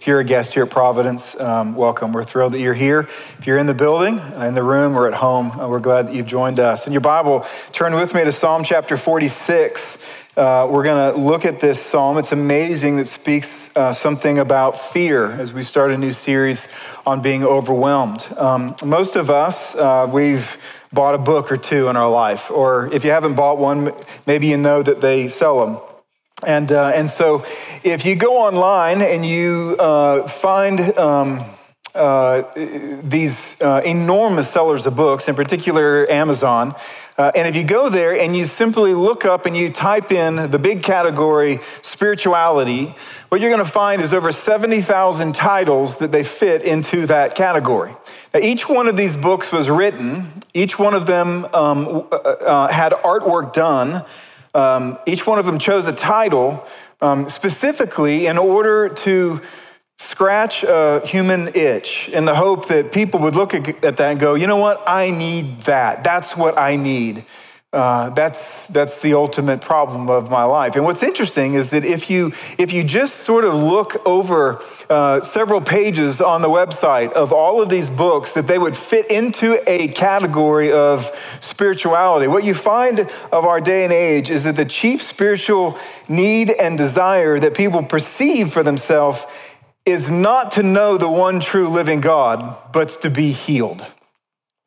If you're a guest here at Providence, welcome. We're thrilled that you're here. If you're in the building, in the room, or at home, we're glad that you've joined us. In your Bible, turn with me to Psalm chapter 46. We're going to look at this psalm. It's amazing that speaks something about fear as we start a new series on being overwhelmed. Most of us, we've bought a book or two in our life, or if you haven't bought one, maybe you know that they sell them. And so if you go online and you find these enormous sellers of books, in particular Amazon, and if you go there and you simply look up and you type in the big category, spirituality, what you're going to find is over 70,000 titles that they fit into that category. Now, each one of these books was written. Each one of them had artwork done. Each one of them chose a title specifically in order to scratch a human itch in the hope that people would look at that and go, you know what, I need that. That's what I need. That's the ultimate problem of my life. And what's interesting is that if you just sort of look over several pages on the website of all of these books, that they would fit into a category of spirituality. What you find of our day and age is that the chief spiritual need and desire that people perceive for themselves is not to know the one true living God, but to be healed.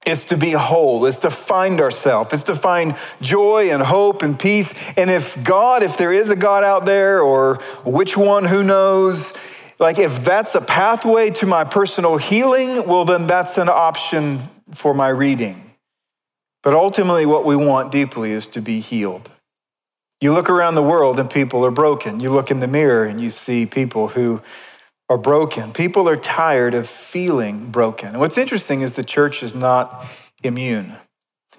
It's to be whole. It's to find ourselves. It's to find joy and hope and peace. And if God, if there is a God out there, or which one, who knows, like if that's a pathway to my personal healing, well, then that's an option for my reading. But ultimately, what we want deeply is to be healed. You look around the world and people are broken. You look in the mirror and you see people who are broken. People are tired of feeling broken. And what's interesting is the church is not immune.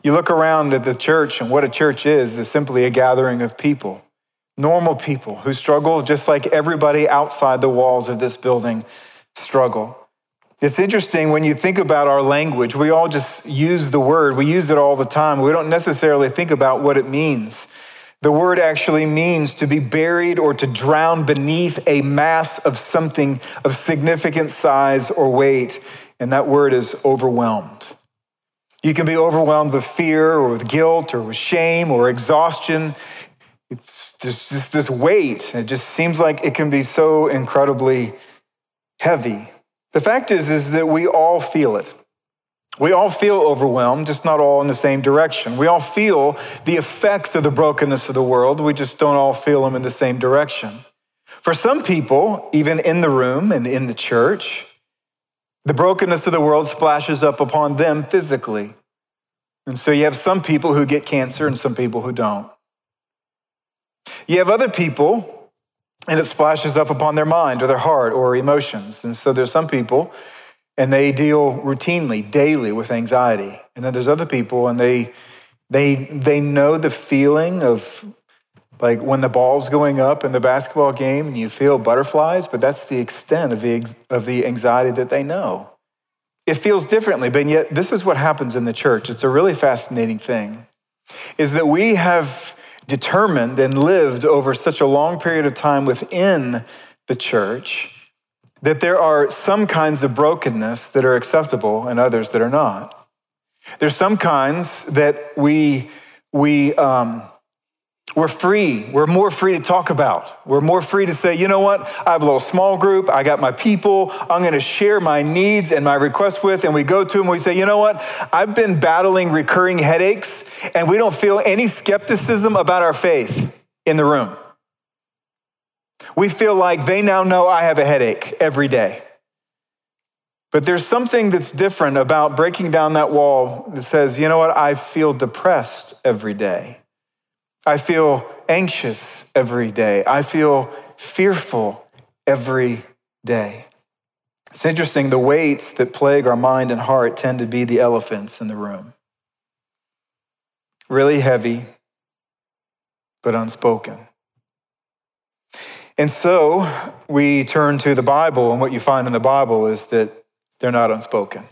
You look around at the church, and what a church is simply a gathering of people, normal people who struggle just like everybody outside the walls of this building struggle. It's interesting when you think about our language, we all just use the word. We use it all the time. We don't necessarily think about what it means. The word actually means to be buried or to drown beneath a mass of something of significant size or weight, and that word is overwhelmed. You can be overwhelmed with fear or with guilt or with shame or exhaustion. It's just this weight. It just seems like it can be so incredibly heavy. The fact is that we all feel it. We all feel overwhelmed, just not all in the same direction. We all feel the effects of the brokenness of the world. We just don't all feel them in the same direction. For some people, even in the room and in the church, the brokenness of the world splashes up upon them physically. And so you have some people who get cancer and some people who don't. You have other people, and it splashes up upon their mind or their heart or emotions. And so there's some people, and they deal routinely, daily with anxiety. And then there's other people, and they know the feeling of like when the ball's going up in the basketball game and you feel butterflies, but that's the extent of the anxiety that they know. It feels differently, but yet this is what happens in the church. It's a really fascinating thing, is that we have determined and lived over such a long period of time within the church that there are some kinds of brokenness that are acceptable and others that are not. There's some kinds that we're free. We're more free to talk about. We're more free to say, you know what? I have a little small group. I got my people. I'm going to share my needs and my requests with. And we go to them. We say, you know what? I've been battling recurring headaches, and we don't feel any skepticism about our faith in the room. We feel like they now know I have a headache every day. But there's something that's different about breaking down that wall that says, you know what, I feel depressed every day. I feel anxious every day. I feel fearful every day. It's interesting, the weights that plague our mind and heart tend to be the elephants in the room. Really heavy, but unspoken. And so we turn to the Bible, and what you find in the Bible is that they're not unspoken.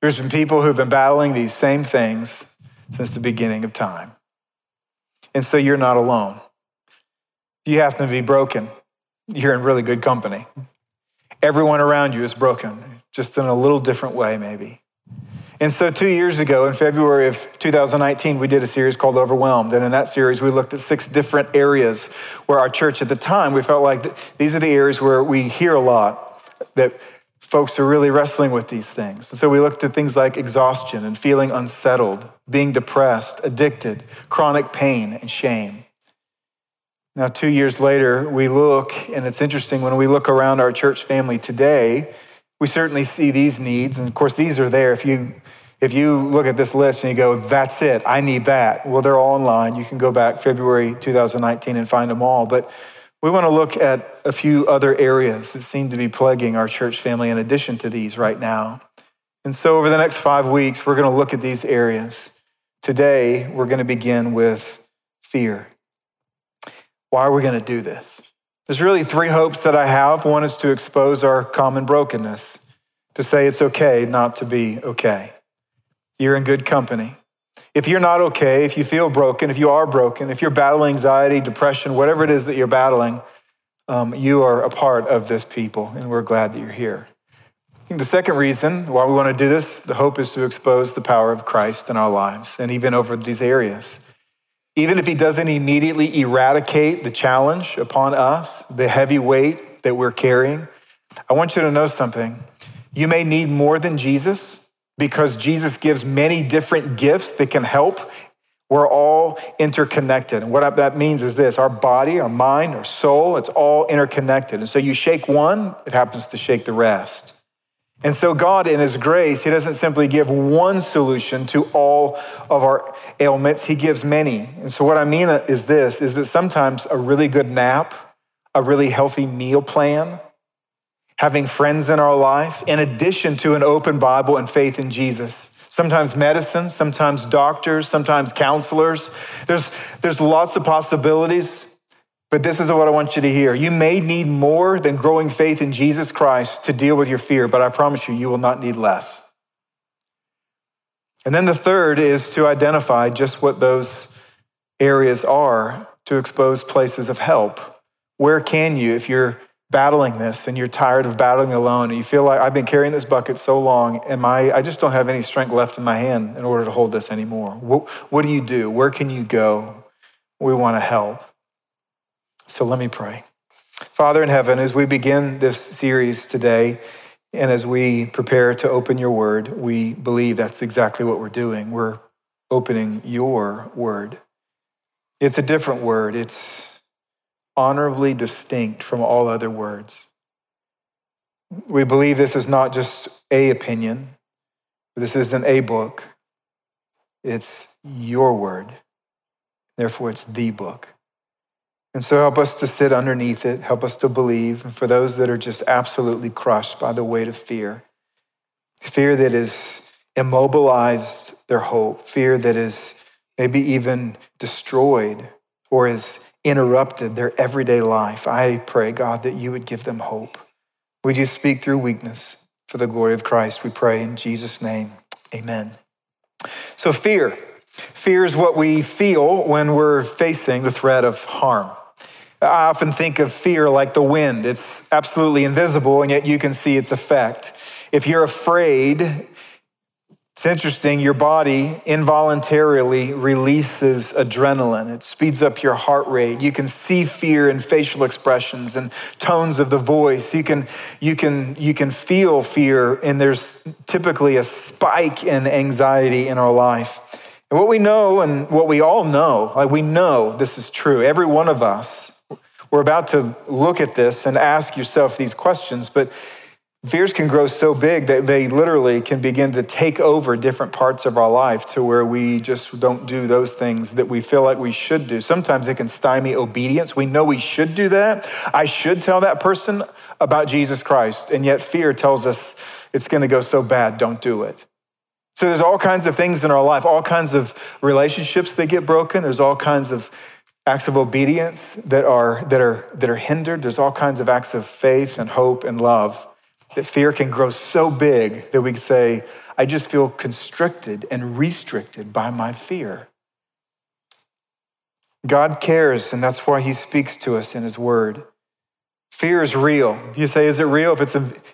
There's been people who've been battling these same things since the beginning of time. And so you're not alone. You happen to be broken. You're in really good company. everyone around you is broken, just in a little different way maybe. And so 2 years ago, in February of 2019, we did a series called Overwhelmed. And in that series, we looked at 6 different areas where our church at the time, we felt like these are the areas where we hear a lot, that folks are really wrestling with these things. And so we looked at things like exhaustion and feeling unsettled, being depressed, addicted, chronic pain and shame. Now, 2 years later, we look, and it's interesting, when we look around our church family today, we certainly see these needs, and of course, these are there. If you look at this list and you go, that's it, I need that. Well, they're all online. You can go back February 2019 and find them all. But we want to look at a few other areas that seem to be plaguing our church family in addition to these right now. And so over the next 5 weeks, we're going to look at these areas. Today, we're going to begin with fear. Why are we going to do this? There's really 3 hopes that I have. One is to expose our common brokenness, to say it's okay not to be okay. You're in good company. If you're not okay, if you feel broken, if you are broken, if you're battling anxiety, depression, whatever it is that you're battling, you are a part of this people, and we're glad that you're here. I think the second reason why we want to do this, the hope is to expose the power of Christ in our lives, and even over these areas. Even if he doesn't immediately eradicate the challenge upon us, the heavy weight that we're carrying, I want you to know something. You may need more than Jesus, because Jesus gives many different gifts that can help. We're all interconnected. And what that means is this: our body, our mind, our soul, it's all interconnected. And so you shake one, it happens to shake the rest. And so God, in his grace, he doesn't simply give one solution to all of our ailments. He gives many. And so what I mean is this, is that sometimes a really good nap, a really healthy meal plan, having friends in our life, in addition to an open Bible and faith in Jesus, sometimes medicine, sometimes doctors, sometimes counselors. There's lots of possibilities. But this is what I want you to hear. You may need more than growing faith in Jesus Christ to deal with your fear, but I promise you, you will not need less. And then the third is to identify just what those areas are, to expose places of help. Where can you, if you're battling this and you're tired of battling alone and you feel like, I've been carrying this bucket so long and I just don't have any strength left in my hand in order to hold this anymore. What do? Where can you go? We want to help. So let me pray. Father in heaven, as we begin this series today, and as we prepare to open your word, we believe that's exactly what we're doing. We're opening your word. It's a different word. It's honorably distinct from all other words. We believe this is not just an opinion. This isn't a book. It's your word. Therefore, it's the book. And so help us to sit underneath it. Help us to believe. And for those that are just absolutely crushed by the weight of fear, fear that has immobilized their hope, fear that has maybe even destroyed or has interrupted their everyday life, I pray, God, that you would give them hope. Would you speak through weakness for the glory of Christ? We pray in Jesus' name, amen. So fear. Fear is what we feel when we're facing the threat of harm. I often think of fear like the wind. It's absolutely invisible, and yet you can see its effect. If you're afraid, it's interesting, your body involuntarily releases adrenaline. It speeds up your heart rate. You can see fear in facial expressions and tones of the voice. You can feel fear, and there's typically a spike in anxiety in our life. And what we know and what we all know, like we know this is true. Every one of us, we're about to look at this and ask yourself these questions, but fears can grow so big that they literally can begin to take over different parts of our life to where we just don't do those things that we feel like we should do. Sometimes it can stymie obedience. We know we should do that. I should tell that person about Jesus Christ, and yet fear tells us it's going to go so bad, don't do it. So there's all kinds of things in our life, all kinds of relationships that get broken. There's all kinds of acts of obedience that are hindered. There's all kinds of acts of faith and hope and love that fear can grow so big that we say, I just feel constricted and restricted by my fear. God cares, and that's why he speaks to us in his word. Fear is real. You say, is it real? If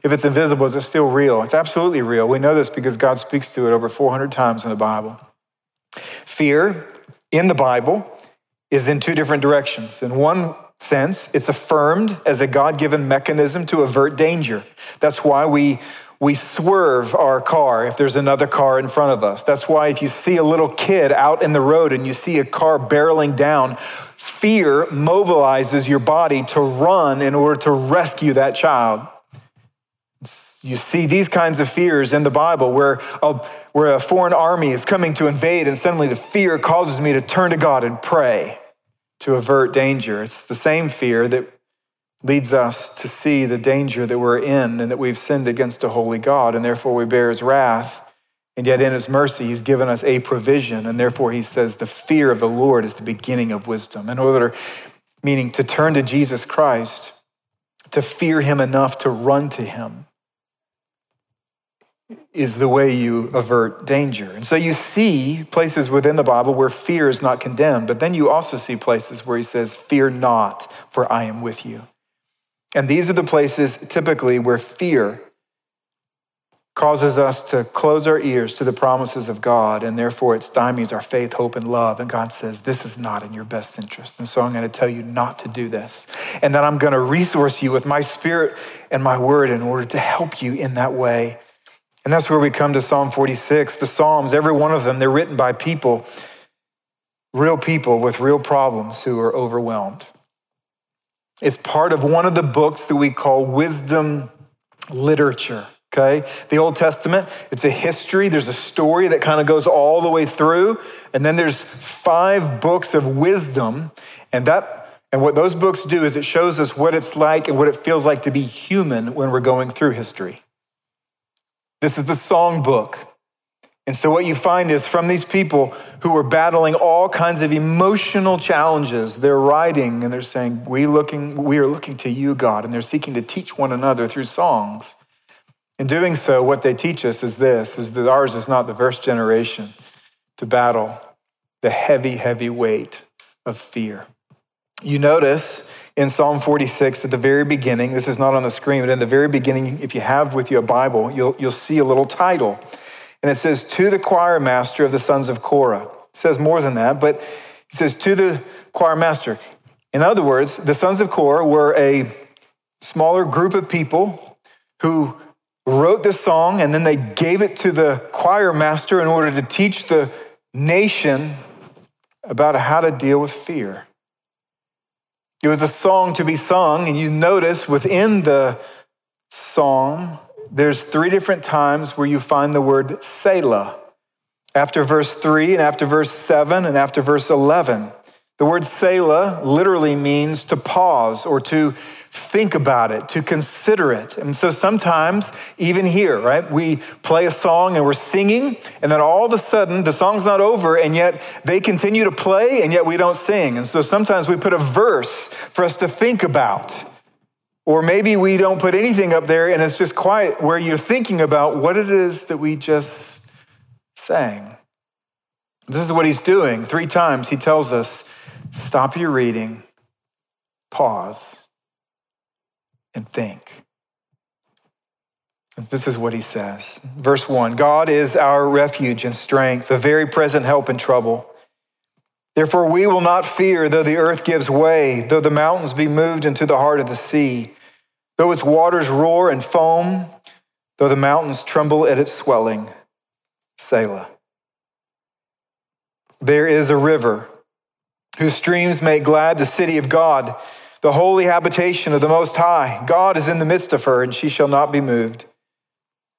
it's invisible, is it still real? It's absolutely real. We know this because God speaks to it over 400 times in the Bible. Fear in the Bible is in two different directions. In one sense, it's affirmed as a God-given mechanism to avert danger. That's why we swerve our car if there's another car in front of us. That's why if you see a little kid out in the road and you see a car barreling down, fear mobilizes your body to run in order to rescue that child. You see these kinds of fears in the Bible where a foreign army is coming to invade and suddenly the fear causes me to turn to God and pray to avert danger. It's the same fear that leads us to see the danger that we're in and that we've sinned against a holy God, and therefore we bear his wrath. And yet in his mercy, he's given us a provision, and therefore he says the fear of the Lord is the beginning of wisdom. In order, meaning to turn to Jesus Christ, to fear him enough to run to him is the way you avert danger. And so you see places within the Bible where fear is not condemned, but then you also see places where he says, fear not, for I am with you. And these are the places typically where fear causes us to close our ears to the promises of God, and therefore it stymies our faith, hope, and love. And God says, this is not in your best interest. And so I'm going to tell you not to do this. And then I'm going to resource you with my spirit and my word in order to help you in that way. And that's where we come to Psalm 46. The Psalms, every one of them, they're written by people, real people with real problems who are overwhelmed. It's part of one of the books that we call wisdom literature, okay? The Old Testament, it's a history. There's a story that kind of goes all the way through. And then there's 5 books of wisdom. And what those books do is it shows us what it's like and what it feels like to be human when we're going through history. This is the song book. And so what you find is from these people who are battling all kinds of emotional challenges, they're writing and they're saying, we are looking to you, God. And they're seeking to teach one another through songs. In doing so, what they teach us is this, is that ours is not the first generation to battle the heavy, heavy weight of fear. You notice in Psalm 46, at the very beginning, this is not on the screen, but in the very beginning, if you have with you a Bible, you'll see a little title. And it says, to the choir master of the sons of Korah. It says more than that, but it says, to the choir master. In other words, the sons of Korah were a smaller group of people who wrote this song, and then they gave it to the choir master in order to teach the nation about how to deal with fear. It was a song to be sung, and you notice within the psalm, there's 3 different times where you find the word Selah. After verse 3 and after verse 7 and after verse 11. The word Selah literally means to pause or to think about it, to consider it. And so sometimes, even here, right, we play a song and we're singing, and then all of a sudden the song's not over, and yet they continue to play, and yet we don't sing. And so sometimes we put a verse for us to think about. Or maybe we don't put anything up there and it's just quiet where you're thinking about what it is that we just sang. This is what he's doing. 3 times he tells us, stop your reading, pause, and think. This is what he says. Verse 1, God is our refuge and strength, a very present help in trouble. Therefore, we will not fear, though the earth gives way, though the mountains be moved into the heart of the sea, though its waters roar and foam, though the mountains tremble at its swelling. Selah. There is a river whose streams make glad the city of God, the holy habitation of the Most High. God is in the midst of her, and she shall not be moved.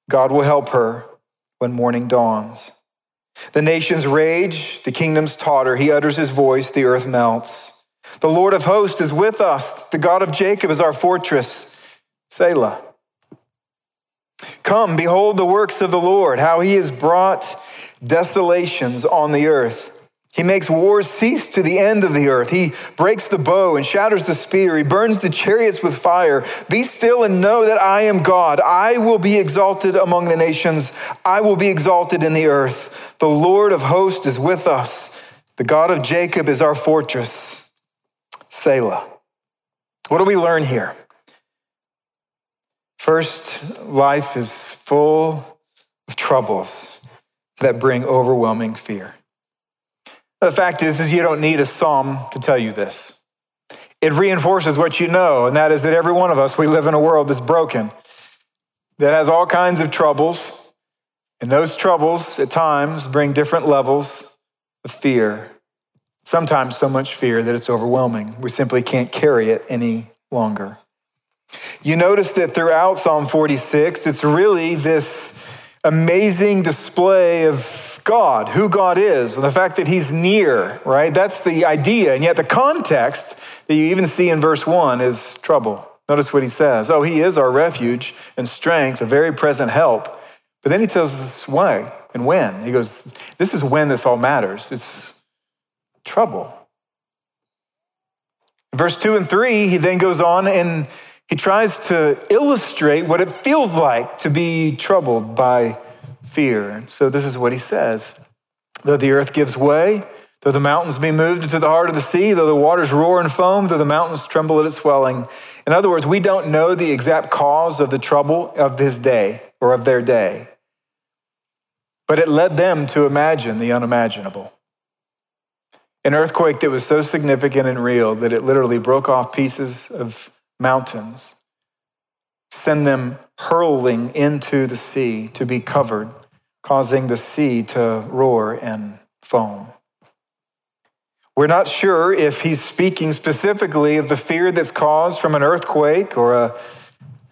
God will help her when morning dawns. The nations rage, the kingdoms totter. He utters his voice, the earth melts. The Lord of hosts is with us. The God of Jacob is our fortress. Selah. Come, behold the works of the Lord, how he has brought desolations on the earth. He makes wars cease to the end of the earth. He breaks the bow and shatters the spear. He burns the chariots with fire. Be still and know that I am God. I will be exalted among the nations. I will be exalted in the earth. The Lord of hosts is with us. The God of Jacob is our fortress. Selah. What do we learn here? First, life is full of troubles that bring overwhelming fear. The fact is you don't need a psalm to tell you this. It reinforces what you know, and that is that every one of us, we live in a world that's broken, that has all kinds of troubles, and those troubles at times bring different levels of fear. Sometimes so much fear that it's overwhelming. We simply can't carry it any longer. You notice that throughout Psalm 46, it's really this amazing display of God, who God is, and the fact that he's near, right? That's the idea. And yet the context that you even see in verse 1 is trouble. Notice what he says. Oh, he is our refuge and strength, a very present help. But then he tells us why and when. He goes, this is when this all matters. It's trouble. In verse 2 and 3, he then goes on and he tries to illustrate what it feels like to be troubled by fear. And so this is what he says. Though the earth gives way, though the mountains be moved into the heart of the sea, though the waters roar and foam, though the mountains tremble at its swelling. In other words, we don't know the exact cause of the trouble of his day or of their day, but it led them to imagine the unimaginable. An earthquake that was so significant and real that it literally broke off pieces of mountains, send them hurling into the sea to be covered, causing the sea to roar and foam. We're not sure if he's speaking specifically of the fear that's caused from an earthquake or a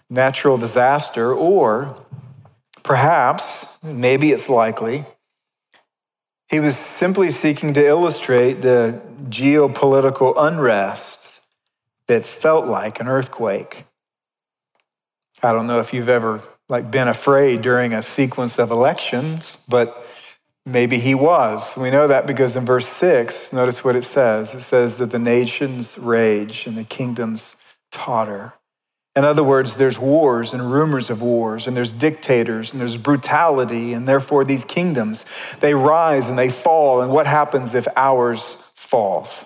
natural disaster, or perhaps, maybe it's likely, he was simply seeking to illustrate the geopolitical unrest that felt like an earthquake. I don't know if you've ever been afraid during a sequence of elections, but maybe he was. We know that because in verse 6, notice what it says. It says that the nations rage and the kingdoms totter. In other words, there's wars and rumors of wars, and there's dictators, and there's brutality, and therefore these kingdoms, they rise and they fall. And what happens if ours falls?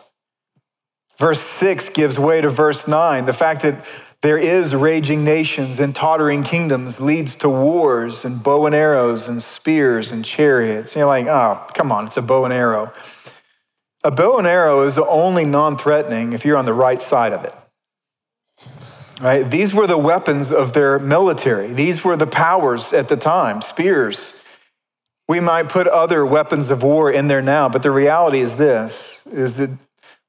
Verse 6 gives way to verse 9. The fact that there is raging nations and tottering kingdoms leads to wars and bow and arrows and spears and chariots. You're like, oh, come on, it's a bow and arrow. A bow and arrow is only non-threatening if you're on the right side of it. Right? These were the weapons of their military. These were the powers at the time, spears. We might put other weapons of war in there now, but the reality is this, is that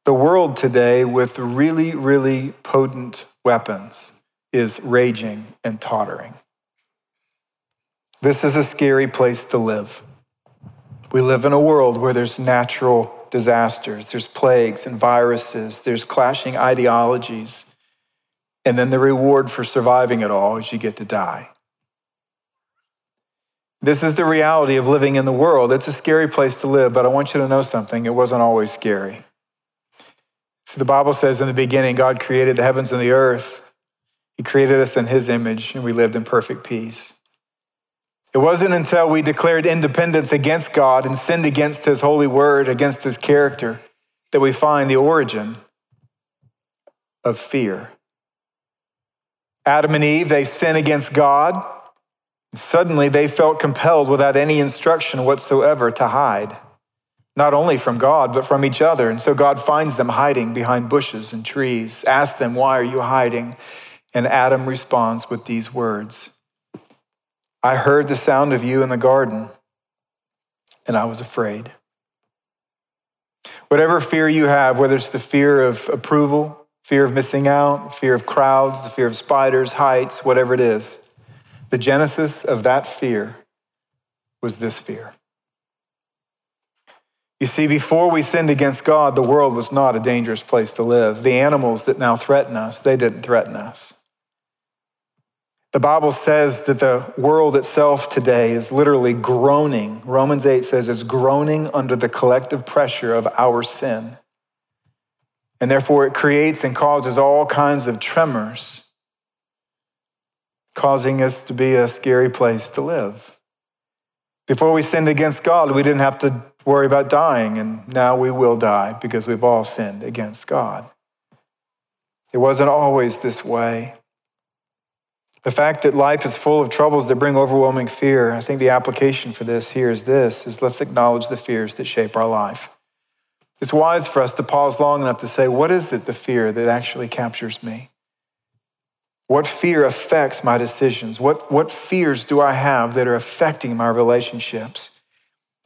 the world today with really, really potent weapons is raging and tottering. This is a scary place to live. We live in a world where there's natural disasters, there's plagues and viruses, there's clashing ideologies, and then the reward for surviving it all is you get to die. This is the reality of living in the world. It's a scary place to live, but I want you to know something. It wasn't always scary. So the Bible says in the beginning, God created the heavens and the earth. He created us in his image and we lived in perfect peace. It wasn't until we declared independence against God and sinned against his holy word, against his character, that we find the origin of fear. Adam and Eve, they sinned against God. And suddenly they felt compelled without any instruction whatsoever to hide. Not only from God, but from each other. And so God finds them hiding behind bushes and trees, asks them, why are you hiding? And Adam responds with these words, I heard the sound of you in the garden, and I was afraid. Whatever fear you have, whether it's the fear of approval, fear of missing out, fear of crowds, the fear of spiders, heights, whatever it is, the genesis of that fear was this fear. You see, before we sinned against God, the world was not a dangerous place to live. The animals that now threaten us, they didn't threaten us. The Bible says that the world itself today is literally groaning. Romans 8 says it's groaning under the collective pressure of our sin. And therefore it creates and causes all kinds of tremors, causing us to be a scary place to live. Before we sinned against God, we didn't have to worry about dying, and now we will die because we've all sinned against God. It wasn't always this way. The fact that life is full of troubles that bring overwhelming fear, I think the application for this here is this, is let's acknowledge the fears that shape our life. It's wise for us to pause long enough to say, what is it, the fear that actually captures me? What fear affects my decisions? What fears do I have that are affecting my relationships?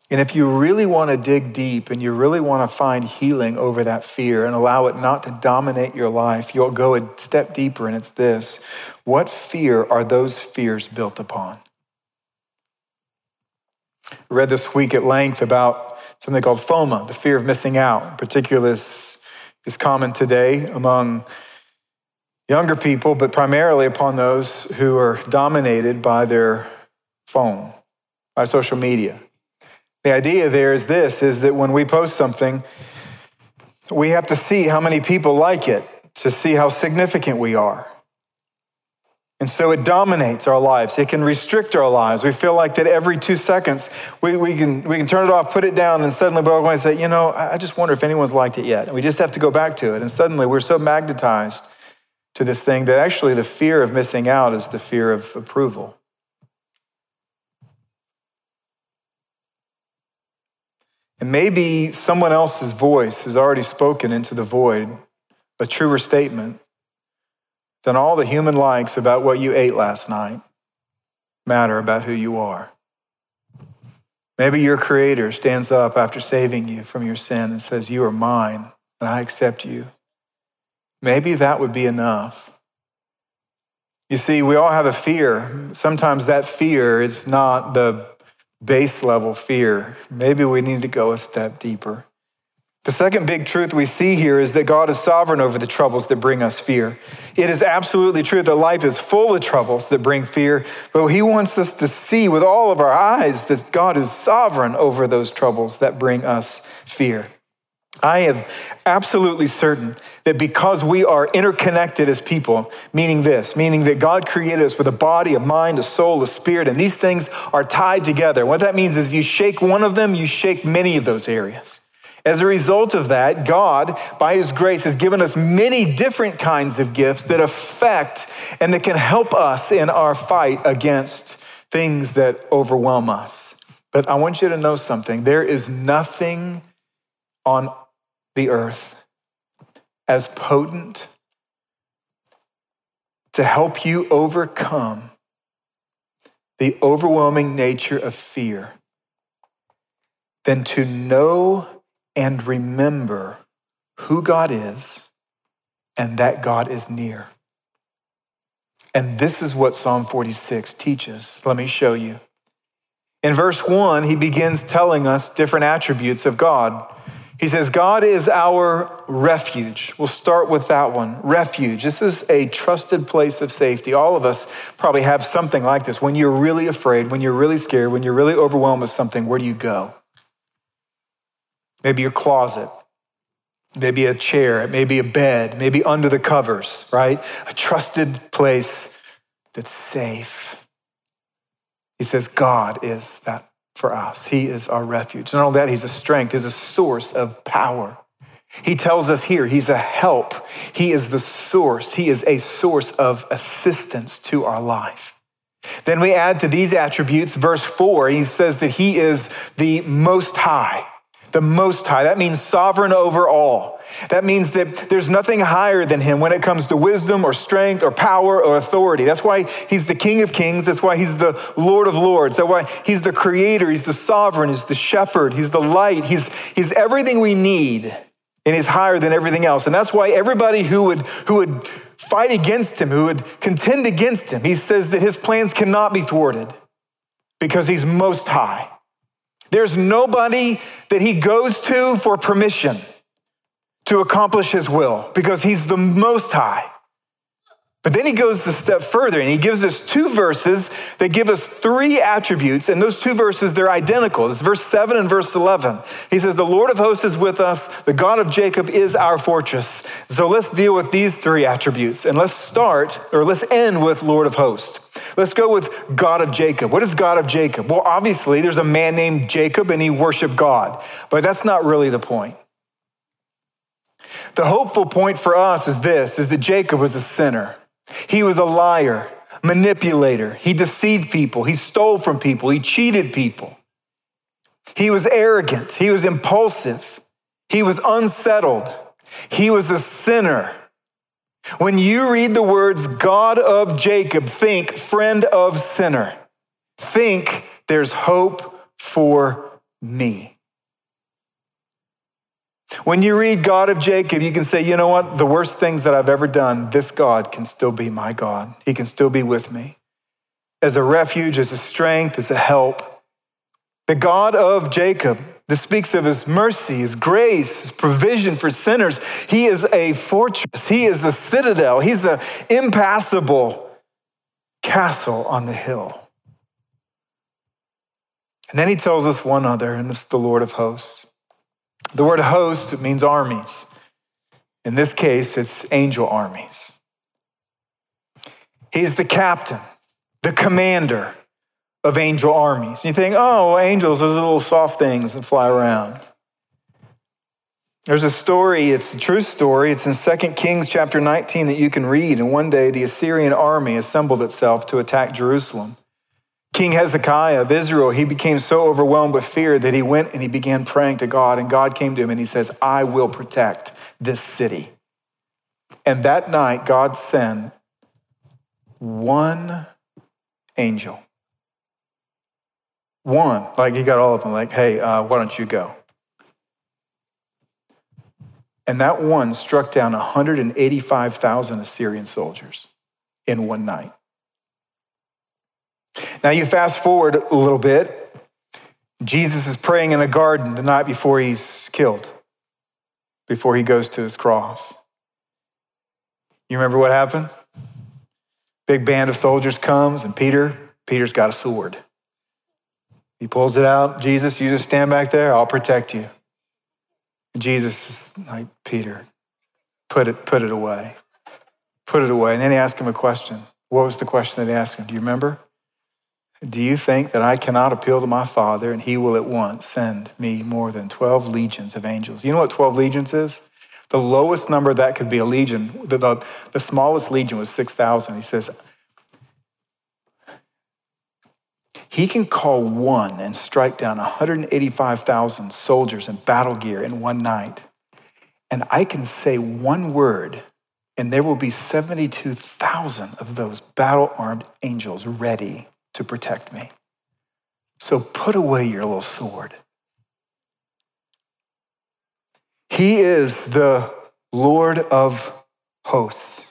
And if you really want to dig deep and you really want to find healing over that fear and allow it not to dominate your life, you'll go a step deeper, and it's this. What fear are those fears built upon? I read this week at length about something called FOMO, the fear of missing out. In particular, this is common today among younger people, but primarily upon those who are dominated by their phone, by social media. The idea there is this, is that when we post something, we have to see how many people like it to see how significant we are. And so it dominates our lives. It can restrict our lives. We feel like that every 2 seconds, we can turn it off, put it down, and suddenly we're going to say, you know, I just wonder if anyone's liked it yet. And we just have to go back to it. And suddenly we're so magnetized to this thing that actually the fear of missing out is the fear of approval. And maybe someone else's voice has already spoken into the void a truer statement than all the human likes about what you ate last night matter about who you are. Maybe your Creator stands up after saving you from your sin and says, you are mine and I accept you. Maybe that would be enough. You see, we all have a fear. Sometimes that fear is not the base level fear. Maybe we need to go a step deeper. The second big truth we see here is that God is sovereign over the troubles that bring us fear. It is absolutely true that life is full of troubles that bring fear, but He wants us to see with all of our eyes that God is sovereign over those troubles that bring us fear. I am absolutely certain that because we are interconnected as people, meaning that God created us with a body, a mind, a soul, a spirit, and these things are tied together. What that means is if you shake one of them, you shake many of those areas. As a result of that, God, by His grace, has given us many different kinds of gifts that affect and that can help us in our fight against things that overwhelm us. But I want you to know something. There is nothing on the earth as potent to help you overcome the overwhelming nature of fear than to know and remember who God is and that God is near. And this is what Psalm 46 teaches. Let me show you. In verse 1, he begins telling us different attributes of God. He says, God is our refuge. We'll start with that one, refuge. This is a trusted place of safety. All of us probably have something like this. When you're really afraid, when you're really scared, when you're really overwhelmed with something, where do you go? Maybe your closet, maybe a chair, maybe a bed, maybe under the covers, right? A trusted place that's safe. He says, God is that for us. He is our refuge. Not only that, He's a strength. He's a source of power. He tells us here, He's a help. He is the source. He is a source of assistance to our life. Then we add to these attributes, verse 4, he says that He is the Most High. The Most High. That means sovereign over all. That means that there's nothing higher than Him when it comes to wisdom or strength or power or authority. That's why He's the King of Kings. That's why He's the Lord of Lords. That's why He's the Creator. He's the Sovereign. He's the Shepherd. He's the Light. He's everything we need, and He's higher than everything else. And that's why everybody who would fight against Him, who would contend against Him, He says that His plans cannot be thwarted because He's Most High. There's nobody that He goes to for permission to accomplish His will because He's the Most High. But then He goes a step further and He gives us 2 verses that give us 3 attributes. And those 2 verses, they're identical. It's verse 7 and verse 11. He says, the Lord of hosts is with us. The God of Jacob is our fortress. So let's deal with these 3 attributes. And let's end with Lord of hosts. Let's go with God of Jacob. What is God of Jacob? Well, obviously there's a man named Jacob and he worshiped God, but that's not really the point. The hopeful point for us is this, is that Jacob was a sinner. He was a liar, manipulator. He deceived people. He stole from people. He cheated people. He was arrogant. He was impulsive. He was unsettled. He was a sinner. When you read the words God of Jacob, think friend of sinner. Think there's hope for me. When you read God of Jacob, you can say, you know what? The worst things that I've ever done, this God can still be my God. He can still be with me as a refuge, as a strength, as a help. The God of Jacob, this speaks of his mercy, his grace, his provision for sinners. He is a fortress. He is a citadel. He's an impassable castle on the hill. And then he tells us one other, and it's the Lord of hosts. The word host means armies. In this case, it's angel armies. He's the captain, the commander of angel armies. You think, oh, angels, those are little soft things that fly around. There's a story, it's a true story. It's in 2 Kings chapter 19 that you can read. And one day the Assyrian army assembled itself to attack Jerusalem. King Hezekiah of Israel, he became so overwhelmed with fear that he went and he began praying to God. And God came to him and he says, I will protect this city. And that night, God sent one angel. One, like he got all of them like, hey, why don't you go? And that one struck down 185,000 Assyrian soldiers in one night. Now you fast forward a little bit. Jesus is praying in a garden the night before he's killed, before he goes to his cross. You remember what happened? Big band of soldiers comes and Peter's got a sword. He pulls it out. Jesus, you just stand back there. I'll protect you. And Jesus is like, Peter, put it away. Put it away. And then he asked him a question. What was the question that he asked him? Do you remember? Do you think that I cannot appeal to my Father and he will at once send me more than 12 legions of angels? You know what 12 legions is? The lowest number that could be a legion, the smallest legion was 6,000. He says, he can call one and strike down 185,000 soldiers in battle gear in one night. And I can say one word and there will be 72,000 of those battle-armed angels ready to protect me. So put away your little sword. He is the Lord of hosts.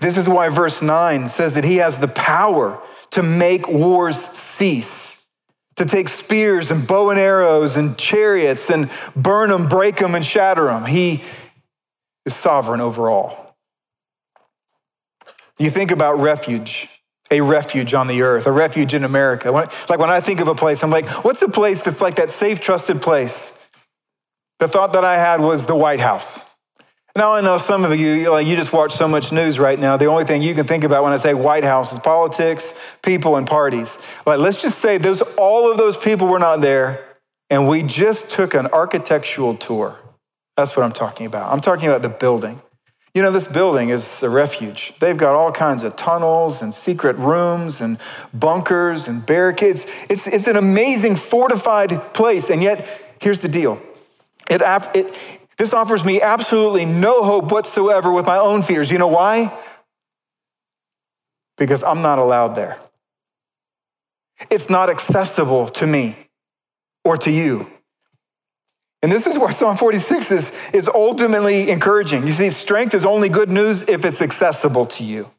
This is why verse 9 says that he has the power to make wars cease, to take spears and bow and arrows and chariots and burn them, break them, and shatter them. He is sovereign over all. You think about refuge. A refuge on the earth, a refuge in America. When I think of a place, I'm like, what's a place that's like that safe, trusted place? The thought that I had was the White House. Now I know some of you, like, you just watch so much news right now. The only thing you can think about when I say White House is politics, people, and parties. Like, let's just say all of those people were not there, and we just took an architectural tour. That's what I'm talking about. I'm talking about the building. You know, this building is a refuge. They've got all kinds of tunnels and secret rooms and bunkers and barricades. It's an amazing fortified place. And yet, here's the deal. This offers me absolutely no hope whatsoever with my own fears. You know why? Because I'm not allowed there. It's not accessible to me or to you. And this is why Psalm 46 is ultimately encouraging. You see, strength is only good news if it's accessible to you.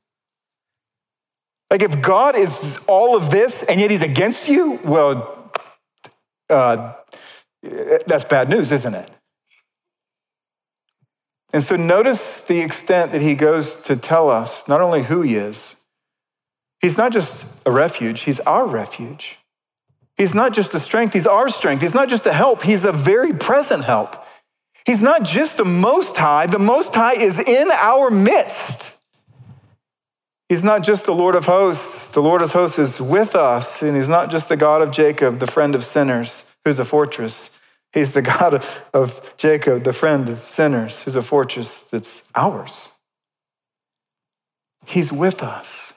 Like if God is all of this and yet he's against you, well, that's bad news, isn't it? And so notice the extent that he goes to tell us not only who he is. He's not just a refuge, he's our refuge. He's not just a strength, he's our strength. He's not just a help, he's a very present help. He's not just the Most High is in our midst. He's not just the Lord of hosts is with us, and he's not just the God of Jacob, the friend of sinners, who's a fortress. He's the God of Jacob, the friend of sinners, who's a fortress that's ours. He's with us.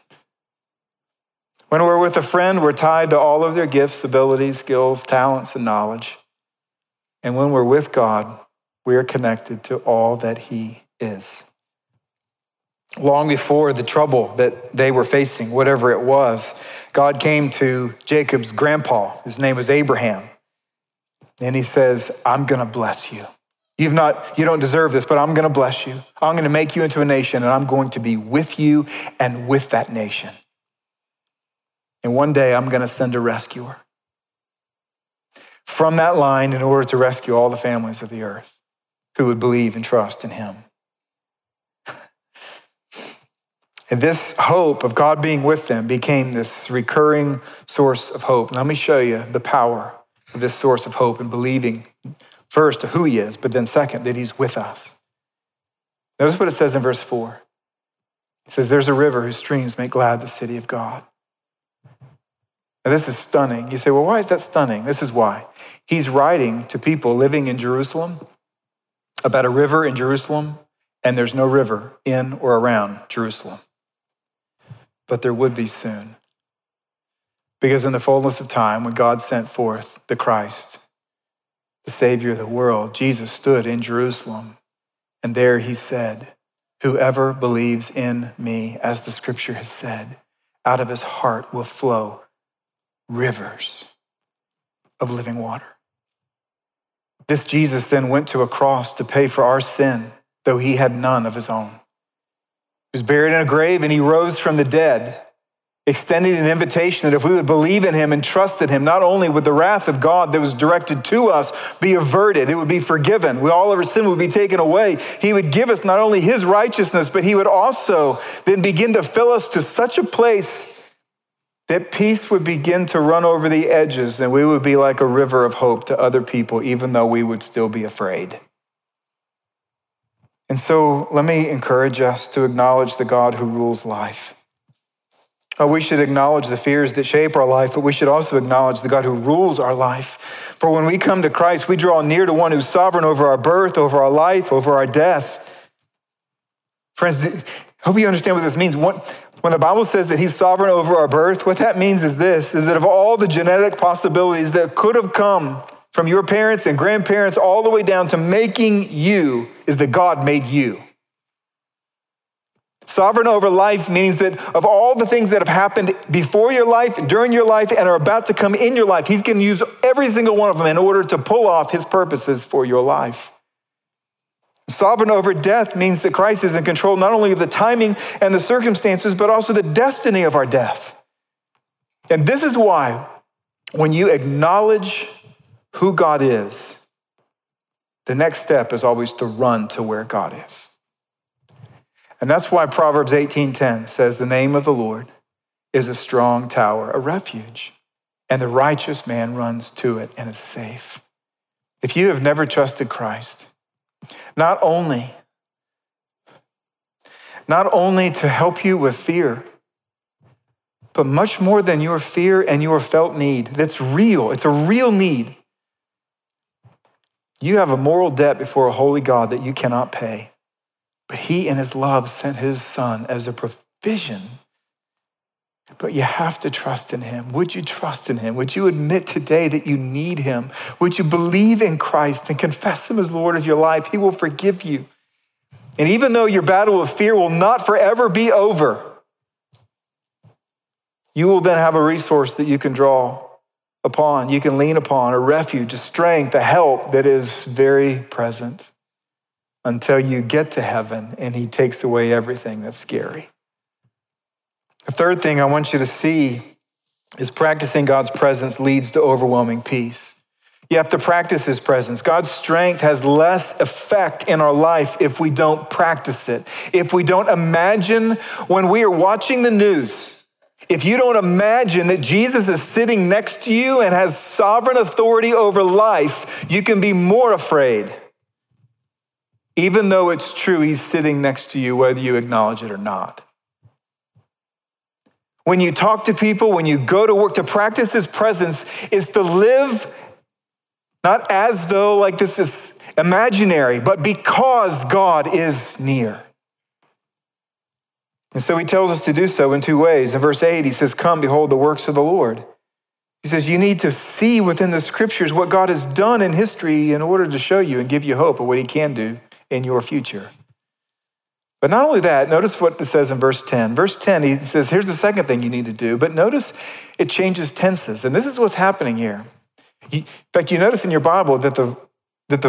When we're with a friend, we're tied to all of their gifts, abilities, skills, talents, and knowledge. And when we're with God, we are connected to all that He is. Long before the trouble that they were facing, whatever it was, God came to Jacob's grandpa. His name was Abraham. And He says, I'm going to bless you. You don't deserve this, but I'm going to bless you. I'm going to make you into a nation, and I'm going to be with you and with that nation. And one day I'm going to send a rescuer from that line in order to rescue all the families of the earth who would believe and trust in Him. And this hope of God being with them became this recurring source of hope. And let me show you the power of this source of hope and believing first who He is, but then second, that He's with us. Notice what it says in verse 4. It says, there's a river whose streams make glad the city of God. Now, this is stunning. You say, well, why is that stunning? This is why. He's writing to people living in Jerusalem about a river in Jerusalem, and there's no river in or around Jerusalem. But there would be soon. Because in the fullness of time, when God sent forth the Christ, the Savior of the world, Jesus stood in Jerusalem. And there He said, whoever believes in me, as the scripture has said, out of his heart will flow rivers of living water. This Jesus then went to a cross to pay for our sin, though He had none of His own. He was buried in a grave and He rose from the dead, extending an invitation that if we would believe in Him and trust in Him, not only would the wrath of God that was directed to us be averted, it would be forgiven. All of our sin would be taken away. He would give us not only His righteousness, but He would also then begin to fill us to such a place that peace would begin to run over the edges, and we would be like a river of hope to other people, even though we would still be afraid. And so let me encourage us to acknowledge the God who rules life. We should acknowledge the fears that shape our life, but we should also acknowledge the God who rules our life. For when we come to Christ, we draw near to one who's sovereign over our birth, over our life, over our death. Friends, I hope you understand what this means. When the Bible says that He's sovereign over our birth, what that means is this, is that of all the genetic possibilities that could have come from your parents and grandparents all the way down to making you, is that God made you. Sovereign over life means that of all the things that have happened before your life, during your life, and are about to come in your life, He's going to use every single one of them in order to pull off His purposes for your life. Sovereign over death means that Christ is in control not only of the timing and the circumstances, but also the destiny of our death. And this is why when you acknowledge who God is, the next step is always to run to where God is. And that's why Proverbs 18:10 says, the name of the Lord is a strong tower, a refuge, and the righteous man runs to it and is safe. If you have never trusted Christ, not only to help you with fear, but much more than your fear and your felt need, that's real. It's a real need. You have a moral debt before a holy God that you cannot pay. But He in His love sent His Son as a provision. But you have to trust in Him. Would you trust in Him? Would you admit today that you need Him? Would you believe in Christ and confess Him as Lord of your life? He will forgive you. And even though your battle of fear will not forever be over, you will then have a resource that you can draw upon, you can lean upon, a refuge, a strength, a help that is very present until you get to heaven and He takes away everything that's scary. The third thing I want you to see is practicing God's presence leads to overwhelming peace. You have to practice His presence. God's strength has less effect in our life if we don't practice it. If we don't imagine when we are watching the news, if you don't imagine that Jesus is sitting next to you and has sovereign authority over life, you can be more afraid. Even though it's true, He's sitting next to you, whether you acknowledge it or not. When you talk to people, when you go to work, to practice His presence is to live not as though like this is imaginary, but because God is near. And so he tells us to do so in two ways. In verse 8, he says, come, behold the works of the Lord. He says, you need to see within the scriptures what God has done in history in order to show you and give you hope of what he can do in your future. But not only that, notice what it says in verse 10. Verse 10, he says, here's the second thing you need to do, but notice it changes tenses. And this is what's happening here. In fact, you notice in your Bible that the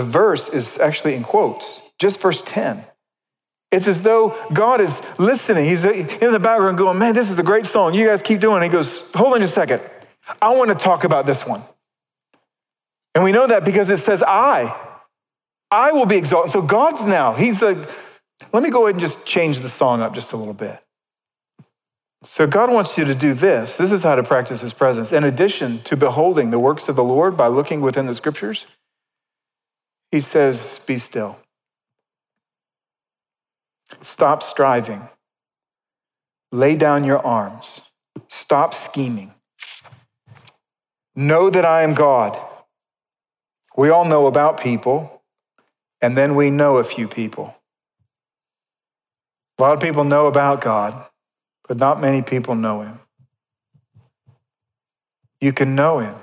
verse is actually in quotes, just verse 10. It's as though God is listening. He's in the background going, man, this is a great song. You guys keep doing it. He goes, hold on a second. I want to talk about this one. And we know that because it says, I will be exalted. So God's now, he's like, let me go ahead and just change the song up just a little bit. So God wants you to do this. This is how to practice his presence. In addition to beholding the works of the Lord by looking within the scriptures, he says, be still. Stop striving. Lay down your arms. Stop scheming. Know that I am God. We all know about people, and then we know a few people. A lot of people know about God, but not many people know him. You can know him.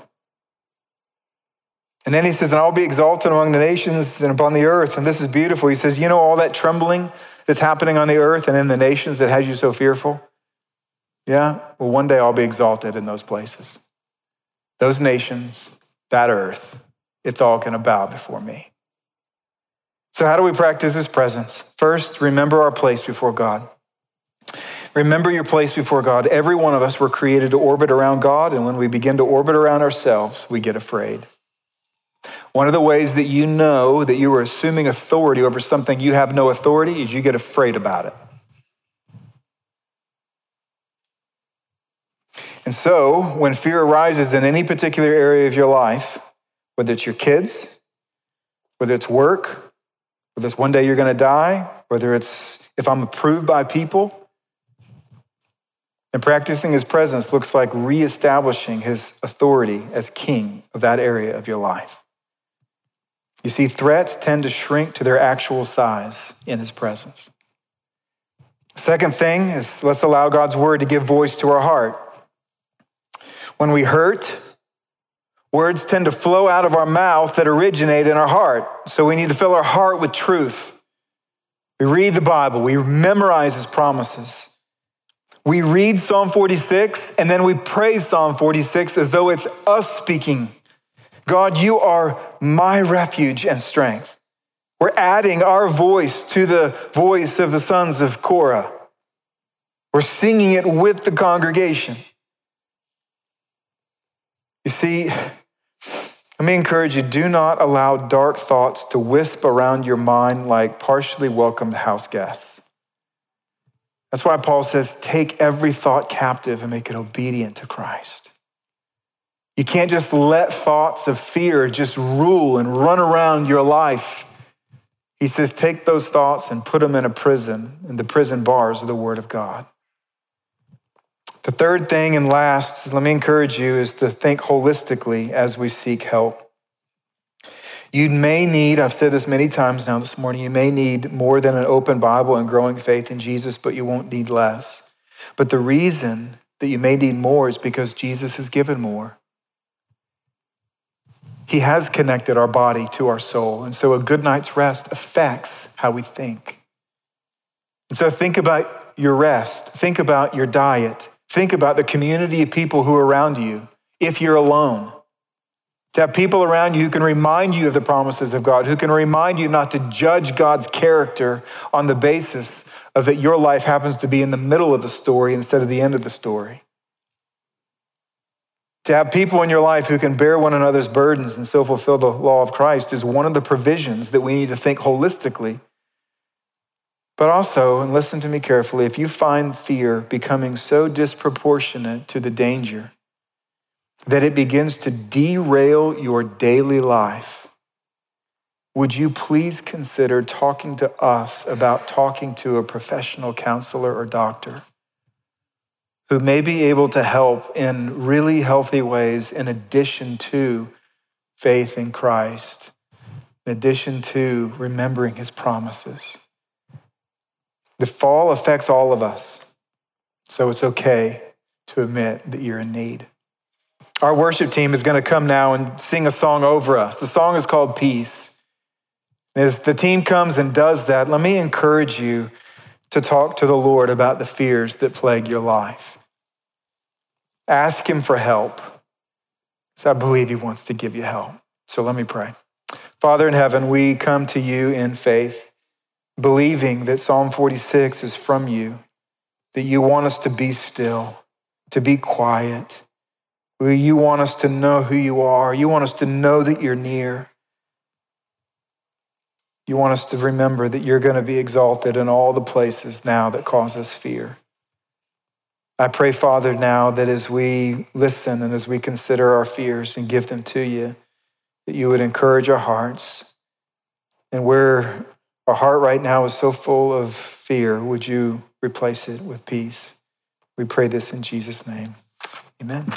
And then he says, and I'll be exalted among the nations and upon the earth. And this is beautiful. He says, you know, all that trembling that's happening on the earth and in the nations that has you so fearful? Yeah, well, one day I'll be exalted in those places. Those nations, that earth, it's all going to bow before me. So how do we practice his presence? First, remember our place before God. Remember your place before God. Every one of us were created to orbit around God, and when we begin to orbit around ourselves, we get afraid. One of the ways that you know that you are assuming authority over something you have no authority is you get afraid about it. And so when fear arises in any particular area of your life, whether it's your kids, whether it's work, whether it's one day you're going to die, whether it's if I'm approved by people, and practicing his presence looks like reestablishing his authority as king of that area of your life. You see, threats tend to shrink to their actual size in his presence. Second thing is, let's allow God's word to give voice to our heart. When we hurt, words tend to flow out of our mouth that originate in our heart. So we need to fill our heart with truth. We read the Bible. We memorize his promises. We read Psalm 46, and then we pray Psalm 46 as though it's us speaking. God, you are my refuge and strength. We're adding our voice to the voice of the sons of Korah. We're singing it with the congregation. You see, let me encourage you, do not allow dark thoughts to wisp around your mind like partially welcomed house guests. That's why Paul says, take every thought captive and make it obedient to Christ. You can't just let thoughts of fear just rule and run around your life. He says, take those thoughts and put them in a prison, in the prison bars of the Word of God. The third thing and last, let me encourage you, is to think holistically as we seek help. You may need, I've said this many times now this morning, you may need more than an open Bible and growing faith in Jesus, but you won't need less. But the reason that you may need more is because Jesus has given more. He has connected our body to our soul. And so a good night's rest affects how we think. And so think about your rest. Think about your diet. Think about the community of people who are around you if you're alone. To have people around you who can remind you of the promises of God, who can remind you not to judge God's character on the basis of that your life happens to be in the middle of the story instead of the end of the story. To have people in your life who can bear one another's burdens and so fulfill the law of Christ is one of the provisions that we need to think holistically. But also, and listen to me carefully, if you find fear becoming so disproportionate to the danger that it begins to derail your daily life, would you please consider talking to us about talking to a professional counselor or doctor who may be able to help in really healthy ways in addition to faith in Christ, in addition to remembering his promises. The fall affects all of us. So it's okay to admit that you're in need. Our worship team is going to come now and sing a song over us. The song is called Peace. As the team comes and does that, let me encourage you to talk to the Lord about the fears that plague your life. Ask him for help, because I believe he wants to give you help. So let me pray. Father in heaven, we come to you in faith, believing that Psalm 46 is from you, that you want us to be still, to be quiet. You want us to know who you are. You want us to know that you're near. You want us to remember that you're going to be exalted in all the places now that cause us fear. I pray, Father, now that as we listen and as we consider our fears and give them to you, that you would encourage our hearts. And where our heart right now is so full of fear, would you replace it with peace? We pray this in Jesus' name. Amen.